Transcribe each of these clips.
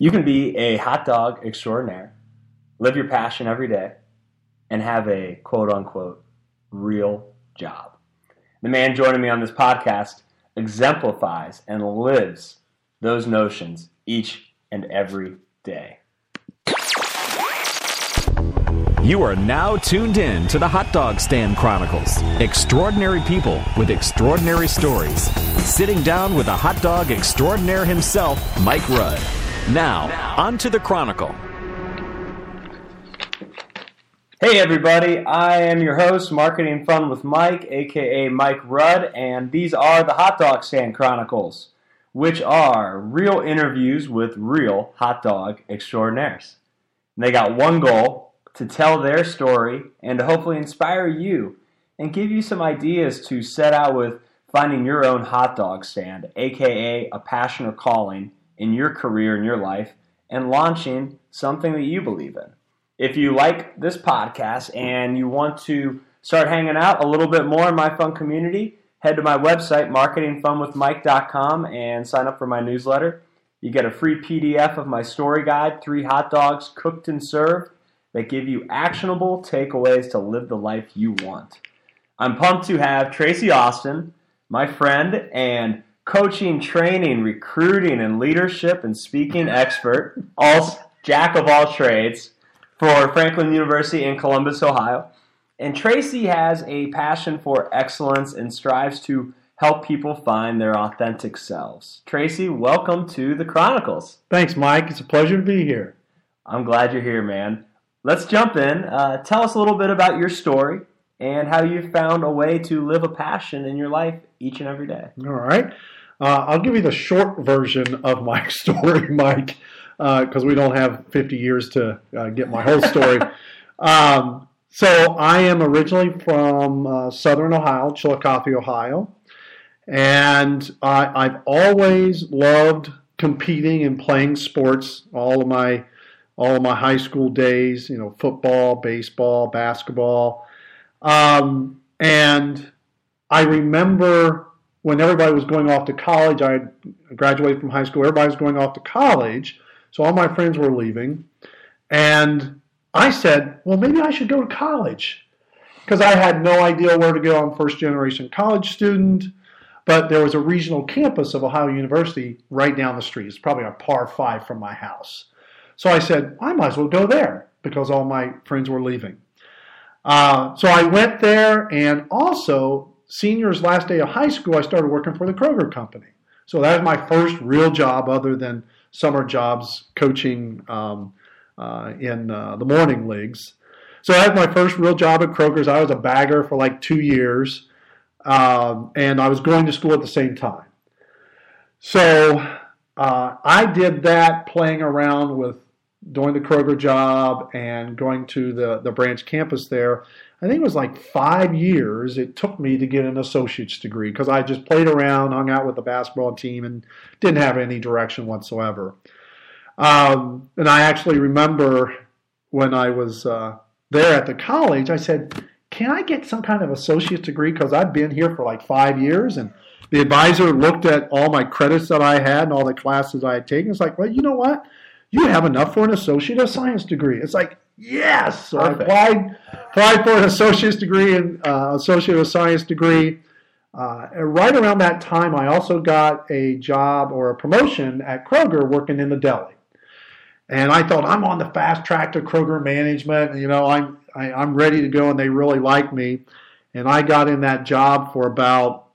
You can be a hot dog extraordinaire, live your passion every day, and have a quote-unquote real job. The man joining me on this podcast exemplifies and lives those notions each and every day. You are now tuned in to the Hot Dog Stand Chronicles. Extraordinary people with extraordinary stories. Sitting down with a hot dog extraordinaire himself, Mike Rudd. Now, on to the Chronicle. Hey everybody, I am your host, Marketing Fun with Mike, aka Mike Rudd, and these are the Hot Dog Stand Chronicles, which are real interviews with real hot dog extraordinaires. And they got one goal: to tell their story and to hopefully inspire you and give you some ideas to set out with finding your own hot dog stand, aka a passion or calling in your career, in your life, and launching something that you believe in. If you like this podcast and you want to start hanging out a little bit more in my fun community, head to my website, marketingfunwithmike.com, and sign up for my newsletter. You get a free PDF of my story guide, 3 hot dogs cooked and served, that give you actionable takeaways to live the life you want. I'm pumped to have Tracy Austin, my friend and coaching, training, recruiting, and leadership and speaking expert, all jack of all trades, for Franklin University in Columbus, Ohio. And Tracy has a passion for excellence and strives to help people find their authentic selves. Tracy, welcome to the Chronicles. Thanks, Mike. It's a pleasure to be here. I'm glad you're here, man. Let's jump in. Tell us a little bit about your story and how you found a way to live a passion in your life each and every day. All right. I'll give you the short version of my story, Mike, because we don't have 50 years to get my whole story. So I am originally from southern Ohio, Chillicothe, Ohio, and I've always loved competing and playing sports all of my high school days, you know, football, baseball, basketball. And I remember when everybody was going off to college, I graduated from high school, everybody was going off to college, so all my friends were leaving. And I said, well, maybe I should go to college, because I had no idea where to go. I'm a first-generation college student, but there was a regional campus of Ohio University right down the street. It's probably a par 5 from my house. So I said, I might as well go there, because all my friends were leaving. So I went there, and also, senior's last day of high school, I started working for the Kroger company. So that was my first real job, other than summer jobs coaching in the morning leagues. So that was my first real job at Kroger's. I was a bagger for like 2 years, and I was going to school at the same time. So I did that, playing around with doing the Kroger job and going to the branch campus there. I think it was like 5 years it took me to get an associate's degree, because I just played around, hung out with the basketball team, and didn't have any direction whatsoever. And I actually remember when I was there at the college, I said, can I get some kind of associate's degree, because I've been here for like 5 years? And the advisor looked at all my credits that I had and all the classes I had taken. It's like, well, you know what? You have enough for an associate of science degree. It's like, yes! So I applied for an associate's degree and associate of science degree. Right around that time, I also got a job, or a promotion, at Kroger working in the deli. And I thought, I'm on the fast track to Kroger management. You know, I'm ready to go, and they really like me. And I got in that job for about,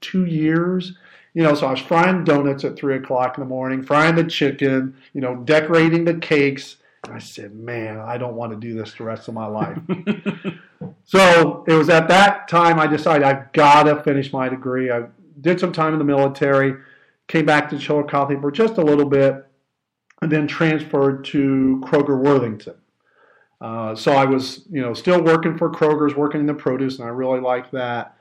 2 years, so I was frying donuts at 3 o'clock in the morning, frying the chicken, decorating the cakes. And I said, man, I don't want to do this the rest of my life. So it was at that time I decided I've got to finish my degree. I did some time in the military, came back to Chillicothe for just a little bit, and then transferred to Kroger Worthington. So I was, still working for Kroger's, working in the produce, and I really liked that.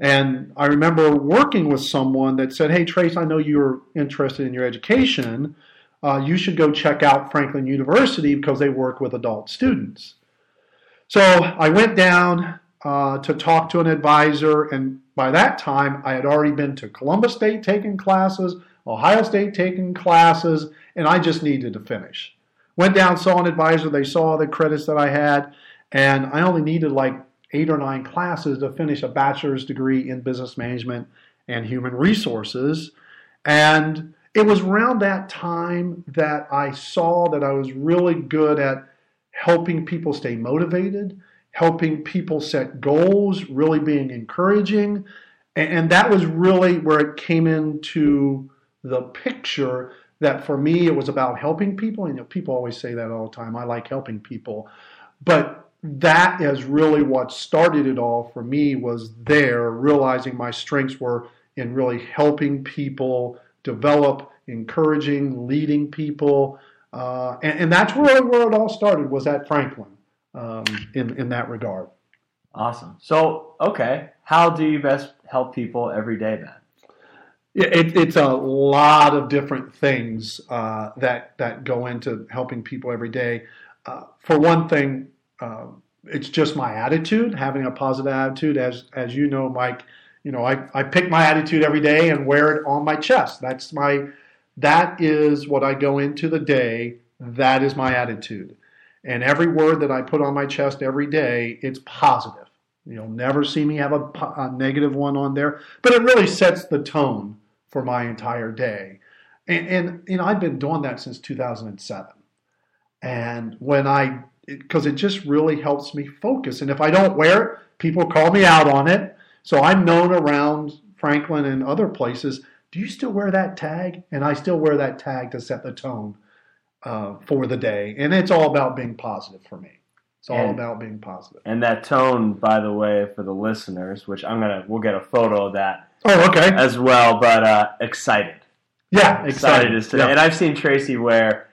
And I remember working with someone that said, hey, Trace, I know you're interested in your education. You should go check out Franklin University, because they work with adult students. So I went down to talk to an advisor. And by that time, I had already been to Columbus State taking classes. Ohio State taking classes, and I just needed to finish. Went down, saw an advisor. They saw the credits that I had, and I only needed like 8 or 9 classes to finish a bachelor's degree in business management and human resources. And it was around that time that I saw that I was really good at helping people stay motivated, helping people set goals, really being encouraging. And that was really where it came into the picture that for me, it was about helping people. And you know, people always say that all the time. I like helping people. But that is really what started it all for me, was there, realizing my strengths were in really helping people develop, encouraging, leading people. And that's really where it all started, was at Franklin in that regard. Awesome. So, okay, how do you best help people every day then? It's a lot of different things that go into helping people every day. For one thing, it's just my attitude, having a positive attitude. As you know, Mike, you know, I pick my attitude every day and wear it on my chest. That is what I go into the day. That is my attitude. And every word that I put on my chest every day, it's positive. You'll never see me have a negative one on there, but it really sets the tone for my entire day. And you know, I've been doing that since 2007. And because it just really helps me focus. And if I don't wear it, people call me out on it. So I'm known around Franklin and other places, do you still wear that tag? And I still wear that tag to set the tone for the day. And it's all about being positive for me. It's all about being positive. And that tone, by the way, for the listeners, which we'll get a photo of that. Oh, okay. As well, but excited. Yeah, excited is today. Yeah. And I've seen Tracy wear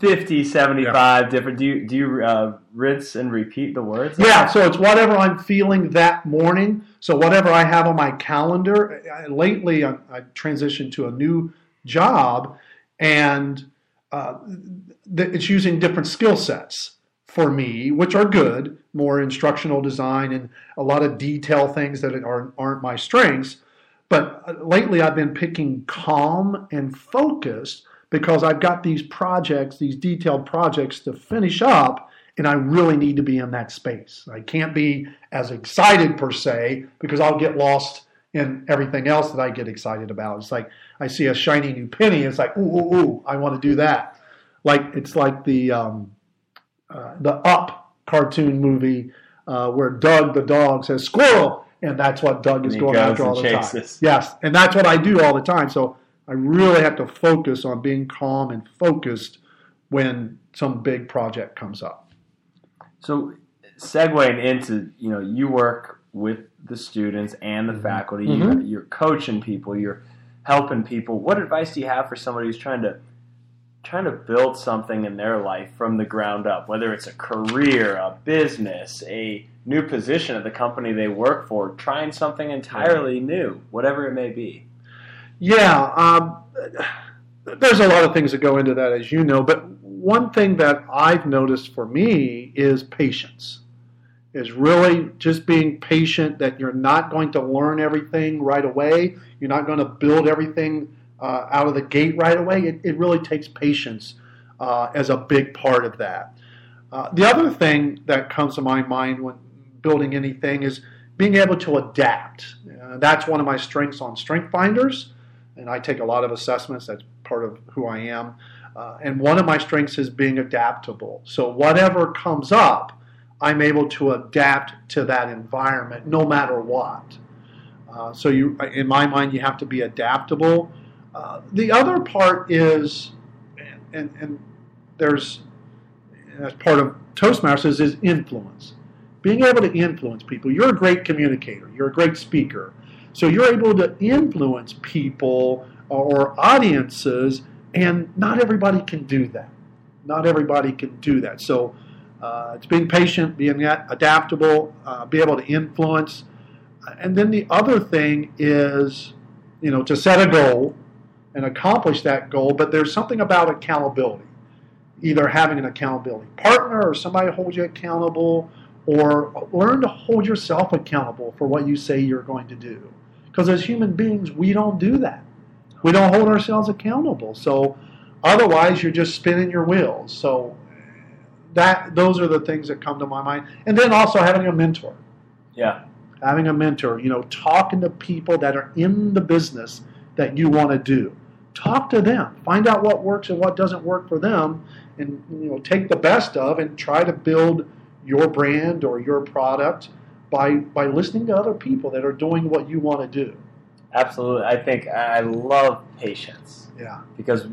50, 75 different. Do you rinse and repeat the words? Yeah. So it's whatever I'm feeling that morning. So whatever I have on my calendar. Lately, I transitioned to a new job, and it's using different skill sets for me, which are good, more instructional design and a lot of detail things that aren't my strengths. But lately I've been picking calm and focused because I've got these projects, these detailed projects to finish up, and I really need to be in that space. I can't be as excited per se because I'll get lost in everything else that I get excited about. It's like I see a shiny new penny. It's like, ooh, I want to do that. Like it's like the Up cartoon movie where Doug the dog says squirrel, and that's what Doug is going after all the time. Yes, and that's what I do all the time. So I really have to focus on being calm and focused when some big project comes up. So segueing into, you know, you work with the students and the faculty. Mm-hmm. You're coaching people. You're helping people. What advice do you have for somebody who's trying to build something in their life from the ground up, whether it's a career, a business, a new position at the company they work for, trying something entirely new, whatever it may be? Yeah, there's a lot of things that go into that, as you know, but one thing that I've noticed for me is patience, is really just being patient that you're not going to learn everything right away. You're not going to build everything out of the gate right away. It really takes patience as a big part of that. The other thing that comes to my mind when building anything is being able to adapt. That's one of my strengths on Strength Finders, and I take a lot of assessments. That's part of who I am. And one of my strengths is being adaptable. So whatever comes up, I'm able to adapt to that environment no matter what. So you, in my mind, you have to be adaptable. The other part is, and there's, as part of Toastmasters, is influence. Being able to influence people. You're a great communicator. You're a great speaker. So you're able to influence people or audiences, and not everybody can do that. Not everybody can do that. So it's being patient, being adaptable, be able to influence. And then the other thing is, you know, to set a goal and accomplish that goal, but there's something about accountability, either having an accountability partner or somebody holds you accountable, or learn to hold yourself accountable for what you say you're going to do. Because as human beings, we don't do that. We don't hold ourselves accountable. So otherwise, you're just spinning your wheels. So those are the things that come to my mind. And then also having a mentor. Yeah. Having a mentor, talking to people that are in the business that you want to do. Talk to them. Find out what works and what doesn't work for them, and take the best of and try to build your brand or your product by listening to other people that are doing what you want to do. Absolutely. I love patience. Yeah. Because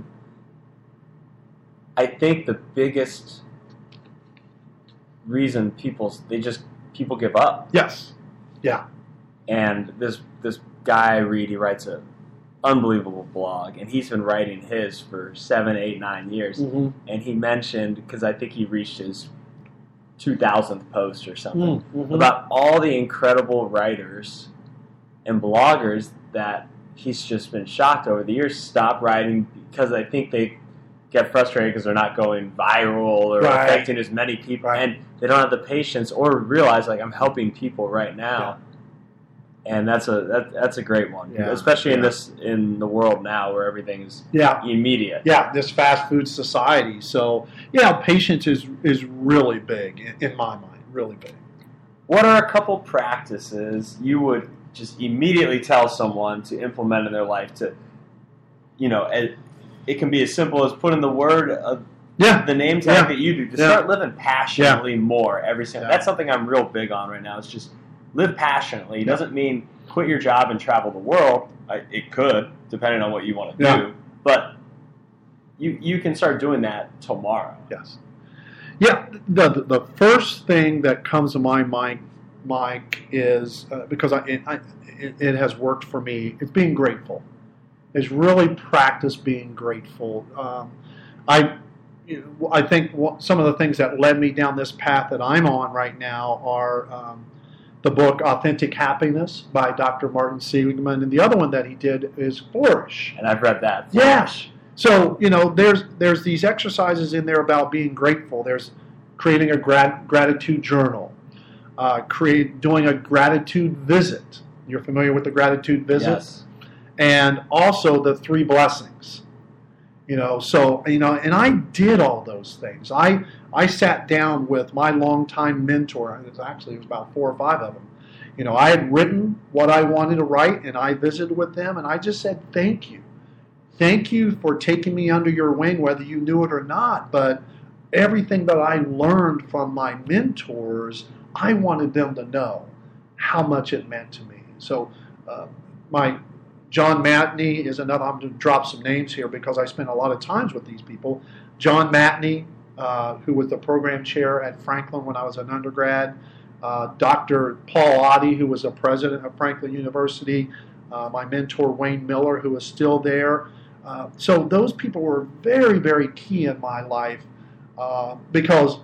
I think the biggest reason people give up. Yes. Yeah. And this guy Reed, he writes an unbelievable blog, and he's been writing his for 7, 8, 9 years. Mm-hmm. And he mentioned, because I think he reached his 2000th post or something, mm-hmm. about all the incredible writers and bloggers that he's just been shocked over the years stop writing because I think they get frustrated because they're not going viral or right. affecting as many people, right. and they don't have the patience or realize, I'm helping people right now, yeah. and that's a great one, yeah. especially yeah. in the world now where everything is yeah. immediate. Yeah, this fast food society. So patience is really big in my mind, really big. What are a couple practices you would just immediately tell someone to implement in their life to, it can be as simple as putting the word of yeah. the name tag yeah. that you do to yeah. start living passionately yeah. more every single yeah. That's something I'm real big on right now. It's just live passionately. It yeah. doesn't mean quit your job and travel the world. It could, depending on what you want to yeah. do. But you can start doing that tomorrow. Yes. Yeah. The first thing that comes to my mind, Mike, is because it has worked for me. It's being grateful. Is really practice being grateful. I think some of the things that led me down this path that I'm on right now are the book Authentic Happiness by Dr. Martin Seligman, and the other one that he did is Flourish. And I've read that. Yes. So, there's these exercises in there about being grateful. There's creating a gratitude journal, doing a gratitude visit. You're familiar with the gratitude visit? Yes. And also the 3 blessings, and I did all those things. I sat down with my longtime mentor, and it was about 4 or 5 of them. I had written what I wanted to write, and I visited with them, and I just said, thank you. Thank you for taking me under your wing, whether you knew it or not, but everything that I learned from my mentors, I wanted them to know how much it meant to me. So John Matney is another. I'm going to drop some names here because I spent a lot of times with these people. John Matney, who was the program chair at Franklin when I was an undergrad. Dr. Paul Oddie, who was the president of Franklin University. My mentor, Wayne Miller, who is still there. So those people were very, very key in my life because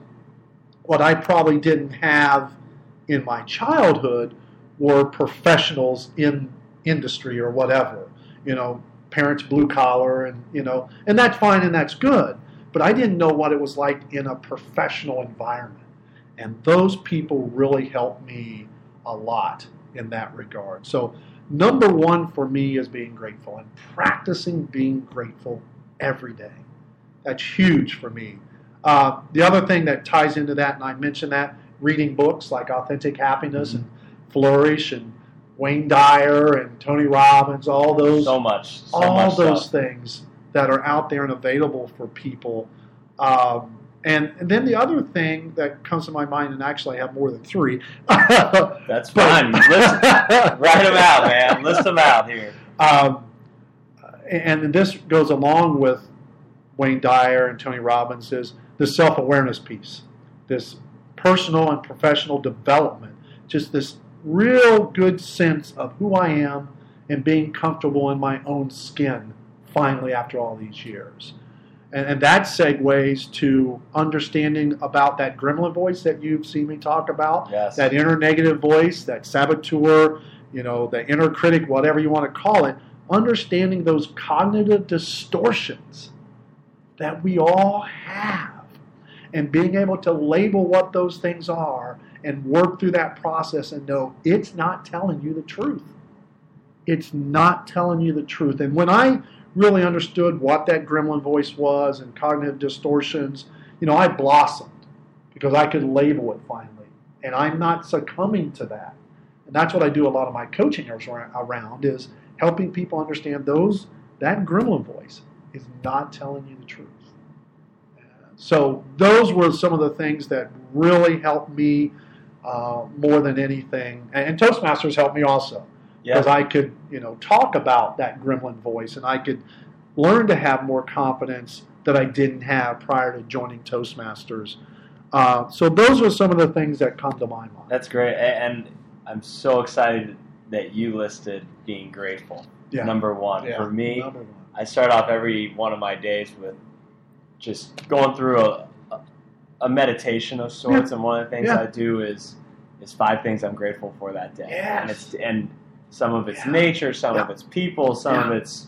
what I probably didn't have in my childhood were professionals in industry or whatever, parents blue collar, and and that's fine and that's good, but I didn't know what it was like in a professional environment, and those people really helped me a lot in that regard. So number one for me is being grateful and practicing being grateful every day. That's huge for me. The other thing that ties into that, and I mentioned that, reading books like Authentic Happiness mm-hmm. and Flourish and Wayne Dyer and Tony Robbins, all those things that are out there and available for people. And then the other thing that comes to my mind, and actually I have more than 3. That's fine. Write them out, man. List them out here. And this goes along with Wayne Dyer and Tony Robbins is the self-awareness piece, this personal and professional development, just this real good sense of who I am and being comfortable in my own skin finally after all these years. And that segues to understanding about that gremlin voice that you've seen me talk about, yes. that inner negative voice, that saboteur, the inner critic, whatever you want to call it, understanding those cognitive distortions that we all have and being able to label what those things are and work through that process and know it's not telling you the truth. It's not telling you the truth. And when I really understood what that gremlin voice was and cognitive distortions, I blossomed because I could label it finally. And I'm not succumbing to that. And that's what I do a lot of my coaching around is helping people understand that gremlin voice is not telling you the truth. So those were some of the things that really helped me more than anything. And Toastmasters helped me also. Because I could, talk about that gremlin voice, and I could learn to have more confidence that I didn't have prior to joining Toastmasters. So those are some of the things that come to my mind. That's great, and I'm so excited that you listed being grateful. Yeah. Number one. Yeah. For me, I start off every one of my days with just going through a meditation of sorts, and one of the things I do is 5 things I'm grateful for that day. Yes. And some of it's nature, some of it's people, some of it's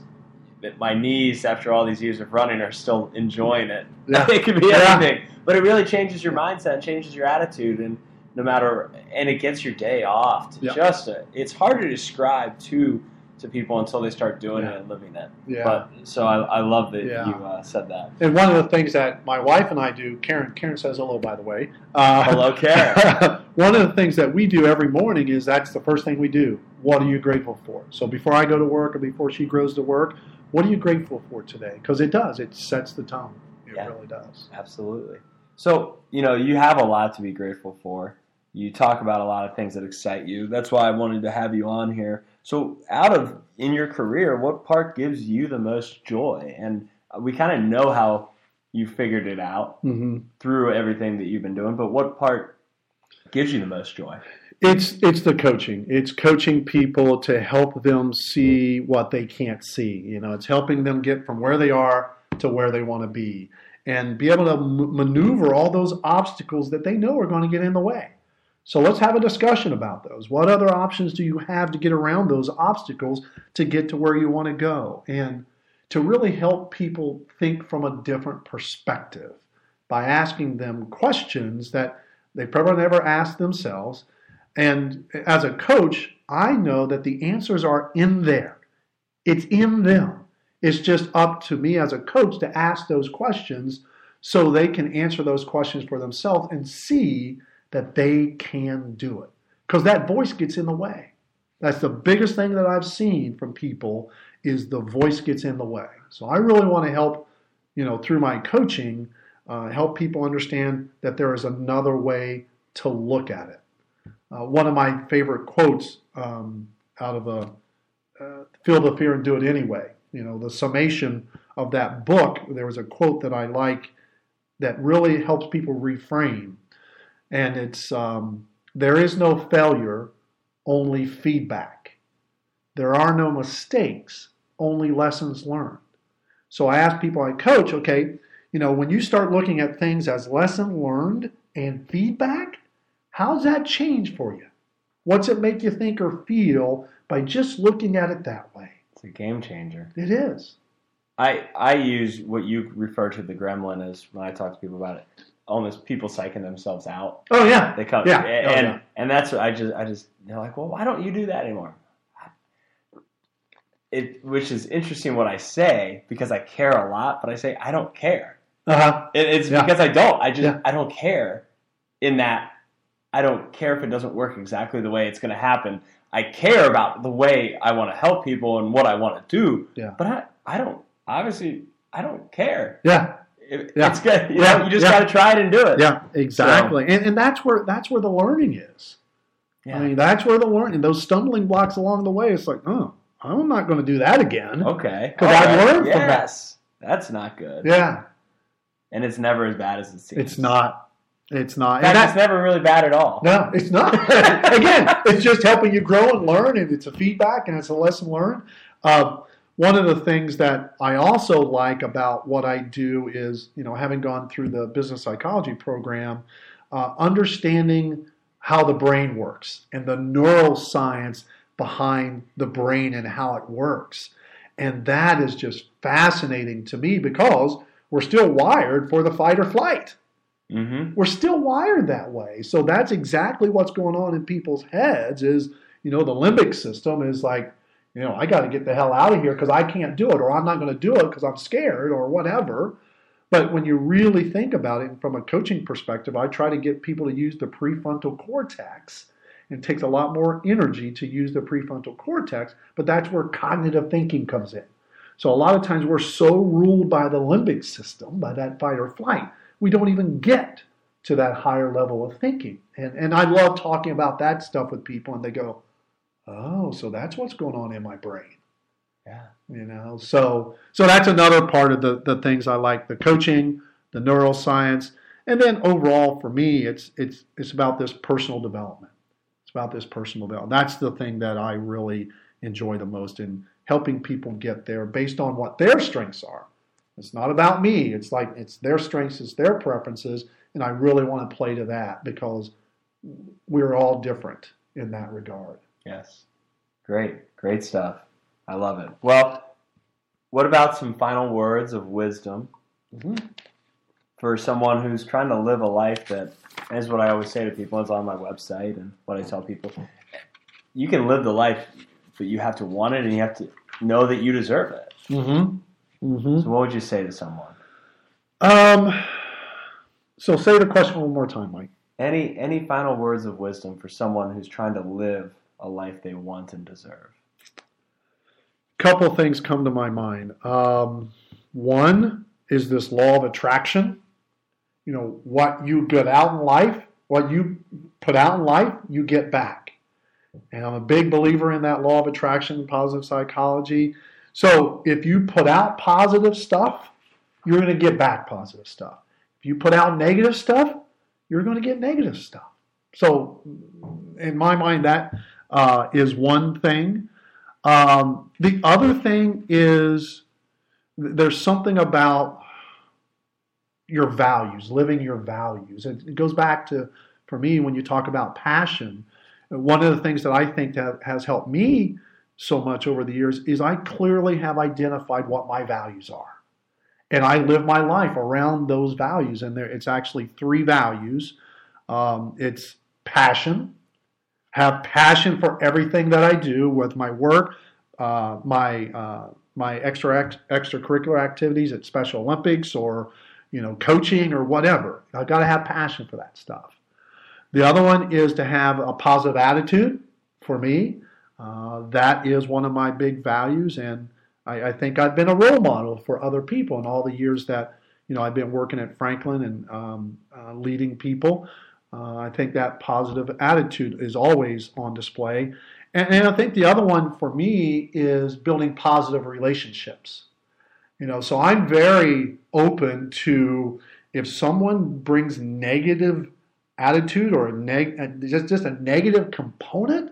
my knees after all these years of running are still enjoying it. Yeah. It could be anything. But it really changes your mindset and changes your attitude, and it gets your day off. To it's hard to describe to people until they start doing it and living it. Yeah. So I love that you said that. And one of the things that my wife and I do, Karen says hello, by the way. Hello, Karen. One of the things that we do every morning is that's the first thing we do. What are you grateful for? So before I go to work or before she goes to work, what are you grateful for today? Because it does. It sets the tone. It really does. Absolutely. So, you have a lot to be grateful for. You talk about a lot of things that excite you. That's why I wanted to have you on here. So in your career, what part gives you the most joy? And we kind of know how you figured it out through everything that you've been doing, but what part gives you the most joy? It's the coaching. It's coaching people to help them see what they can't see. It's helping them get from where they are to where they want to be and be able to maneuver all those obstacles that they know are going to get in the way. So let's have a discussion about those. What other options do you have to get around those obstacles to get to where you want to go? And to really help people think from a different perspective by asking them questions that they probably never asked themselves. And as a coach, I know that the answers are in there. It's in them. It's just up to me as a coach to ask those questions so they can answer those questions for themselves and see that they can do it. Because that voice gets in the way. That's the biggest thing that I've seen from people is the voice gets in the way. So I really want to help, through my coaching, help people understand that there is another way to look at it. One of my favorite quotes out of Feel the Fear and Do it Anyway. The summation of that book, there was a quote that I like that really helps people reframe. And it's, there is no failure, only feedback. There are no mistakes, only lessons learned. So I ask people I coach, okay, when you start looking at things as lesson learned and feedback, how's that change for you? What's it make you think or feel by just looking at it that way? It's a game changer. It is. I use what you refer to the gremlin as when I talk to people about it. Almost people psyching themselves out. Oh yeah, they come. Yeah, and that's what I just they're like, well, why don't you do that anymore? Which is interesting what I say because I care a lot, but I say I don't care. It's because I don't. I don't care. In that, I don't care if it doesn't work exactly the way it's going to happen. I care about the way I want to help people and what I want to do. Yeah. But I don't. Obviously, I don't care. Yeah. It's good. You just got to try it and do it. Yeah, exactly. So. And that's where the learning is. Yeah. I mean, that's where the learning, those stumbling blocks along the way, it's like, oh, I'm not going to do that again. Okay. Because I learned from that. Yes. That's not good. Yeah. And it's never as bad as it seems. It's not. In fact, it's never really bad at all. No, it's not. Again, it's just helping you grow and learn, and it's a feedback, and it's a lesson learned. One of the things that I also like about what I do is, having gone through the business psychology program, understanding how the brain works and the neuroscience behind the brain and how it works. And that is just fascinating to me because we're still wired for the fight or flight. Mm-hmm. We're still wired that way. So that's exactly what's going on in people's heads is, the limbic system is like, You know, I got to get the hell out of here because I can't do it, or I'm not going to do it because I'm scared or whatever. But when you really think about it from a coaching perspective, I try to get people to use the prefrontal cortex. It takes a lot more energy to use the prefrontal cortex, but that's where cognitive thinking comes in. So a lot of times we're so ruled by the limbic system, by that fight or flight, we don't even get to that higher level of thinking. And I love talking about that stuff with people, and they go, oh, so that's what's going on in my brain. Yeah. You know, so that's another part of the things I like, the coaching, the neuroscience, and then overall for me, it's about this personal development. It's about this personal development. That's the thing that I really enjoy the most in helping people get there based on what their strengths are. It's not about me. It's like it's their strengths, it's their preferences, and I really want to play to that because we're all different in that regard. Yes. Great stuff. I love it. Well, what about some final words of wisdom for someone who's trying to live a life that is what I always say to people. It's on my website and what I tell people. You can live the life, but you have to want it and you have to know that you deserve it. Mm-hmm. Mm-hmm. So what would you say to someone? So say the question one more time, Mike. Any final words of wisdom for someone who's trying to live a life they want and deserve? Couple things come to my mind. One is this law of attraction. You know, what you get out in life, what you put out in life, you get back. And I'm a big believer in that law of attraction, positive psychology. So if you put out positive stuff, you're going to get back positive stuff. If you put out negative stuff, you're going to get negative stuff. So in my mind, that is one thing. The other thing is there's something about your values, living your values. It goes back to, for me, when you talk about passion, one of the things that I think that has helped me so much over the years is I clearly have identified what my values are. And I live my life around those values. And it's actually three values. It's passion. Have passion for everything that I do with my work, my extracurricular activities at Special Olympics or, you know, coaching or whatever. I've got to have passion for that stuff. The other one is to have a positive attitude for me. That is one of my big values, and I think I've been a role model for other people in all the years that, you know, I've been working at Franklin and leading people. I think that positive attitude is always on display. And I think the other one for me is building positive relationships. You know, so I'm very open to if someone brings negative attitude or just a negative component,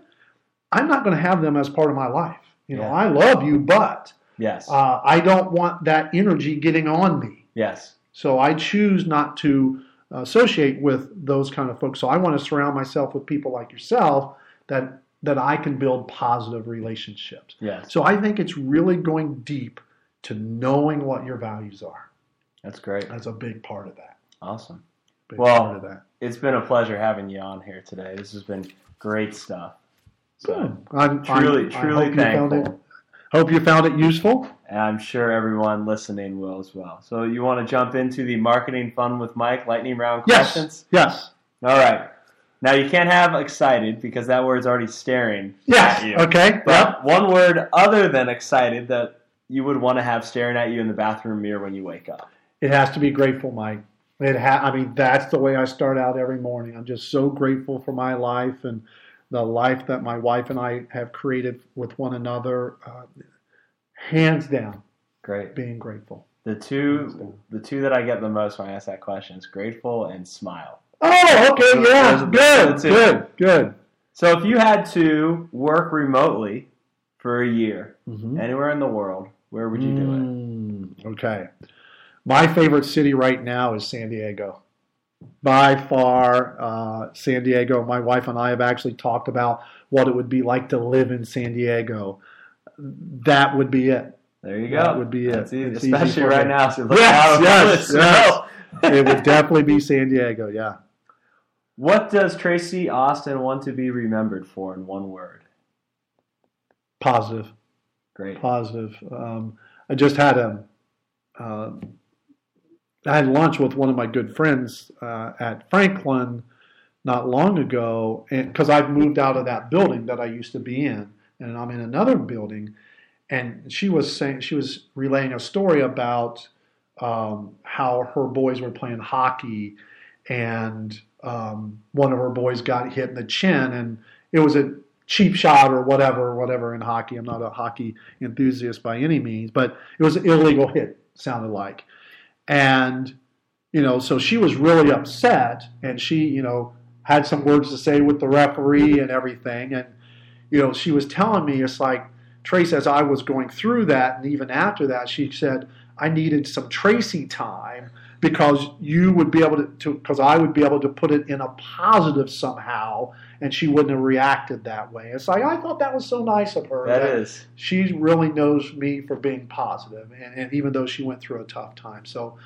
I'm not going to have them as part of my life. You know, I love you, but I don't want that energy getting on me. Yes. So I choose not to associate with those kind of folks. So I want to surround myself with people like yourself that I can build positive relationships. Yes. So I think it's really going deep to knowing what your values are. That's great. That's a big part of that. Awesome. It's been a pleasure having you on here today. This has been great stuff. So good. I'm truly thankful. Hope you found it useful. And I'm sure everyone listening will as well. So you want to jump into the Marketing Fun with Mike lightning round questions? Yes. All right. Now you can't have excited because that word's already staring at you. Okay. But one word other than excited that you would want to have staring at you in the bathroom mirror when you wake up. It has to be grateful, Mike. That's the way I start out every morning. I'm just so grateful for my life and the life that my wife and I have created with one another, hands down. Great. Being grateful. The two that I get the most when I ask that question is grateful and smile. Oh, okay, so yeah, good. So if you had to work remotely for a year, anywhere in the world, where would you do it? Okay. My favorite city right now is San Diego. By far, San Diego. My wife and I have actually talked about what it would be like to live in San Diego. That would be it. There you go. That would be it. It's especially right now. So yes. It would definitely be San Diego, yeah. What does Tracy Austin want to be remembered for in one word? Positive. Great. Positive. I just had I had lunch with one of my good friends at Franklin not long ago, because I've moved out of that building that I used to be in, and I'm in another building. And she was relaying a story about how her boys were playing hockey, and one of her boys got hit in the chin, and it was a cheap shot or whatever in hockey. I'm not a hockey enthusiast by any means, but it was an illegal hit, sounded like. And, you know, so she was really upset, and she, you know, had some words to say with the referee and everything. And, you know, she was telling me, it's like, Trace, as I was going through that, and even after that, she said, I needed some Tracy time, because you would be able to, because I would be able to put it in a positive somehow, and she wouldn't have reacted that way. It's like, I thought that was so nice of her. That is. She really knows me for being positive, and even though she went through a tough time. So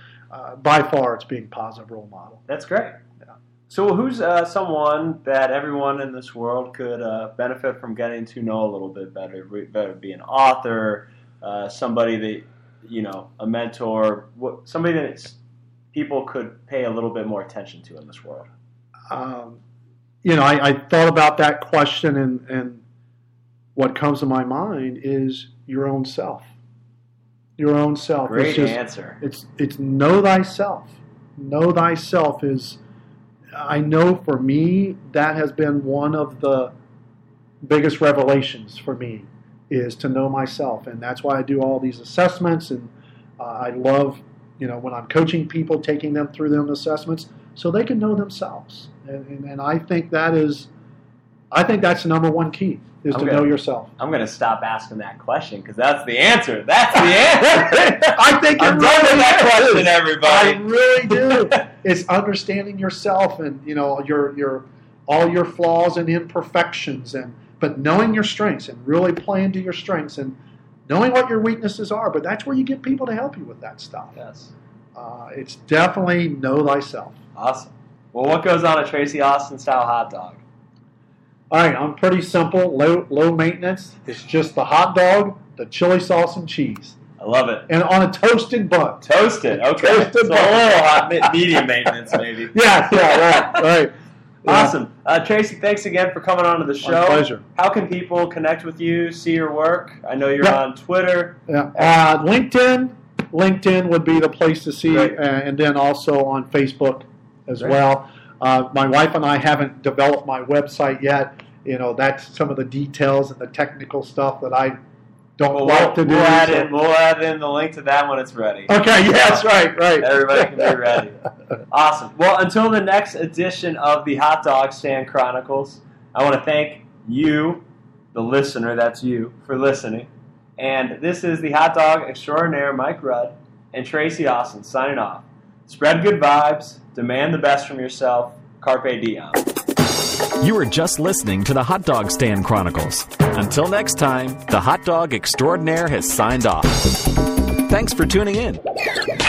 by far, it's being a positive role model. That's great. Yeah. So who's someone that everyone in this world could benefit from getting to know a little bit better, whether it be an author, somebody that, you know, a mentor, somebody that people could pay a little bit more attention to in this world? You know, I thought about that question, and what comes to my mind is your own self. Your own self. Great answer. It's know thyself. Know thyself is, I know for me, that has been one of the biggest revelations for me, is to know myself. And that's why I do all these assessments, and I love, you know, when I'm coaching people, taking them through them assessments, so they can know themselves. And I think that's the number one key, is to know yourself. I'm going to stop asking that question, because that's the answer. That's the answer. I think I'm done with that question, everybody. I really do. It's understanding yourself, and, you know, your all your flaws and imperfections, and but knowing your strengths, and really playing to your strengths, and knowing what your weaknesses are. But that's where you get people to help you with that stuff. Yes. It's definitely know thyself. Awesome. Well, what goes on a Tracy Austin-style hot dog? All right, I'm pretty simple, low maintenance. It's just the hot dog, the chili sauce, and cheese. I love it. And on a toasted bun. Toasted, okay. Toasted bun. A little hot, medium maintenance, maybe. Yeah, right. Awesome. Tracy, thanks again for coming on to the show. My pleasure. How can people connect with you, see your work? I know you're on Twitter. Yeah. LinkedIn would be the place to see, and then also on Facebook as well. My wife and I haven't developed my website yet. You know, that's some of the details and the technical stuff that I don't like to do. We'll add in the link to that when it's ready. Okay, yes, right. Everybody can be ready. Awesome. Well, until the next edition of the Hot Dog Stand Chronicles, I want to thank you, the listener, that's you, for listening. And this is the hot dog extraordinaire Mike Rudd and Tracy Austin signing off. Spread good vibes. Demand the best from yourself. Carpe diem. You were just listening to the Hot Dog Stand Chronicles. Until next time, the hot dog extraordinaire has signed off. Thanks for tuning in.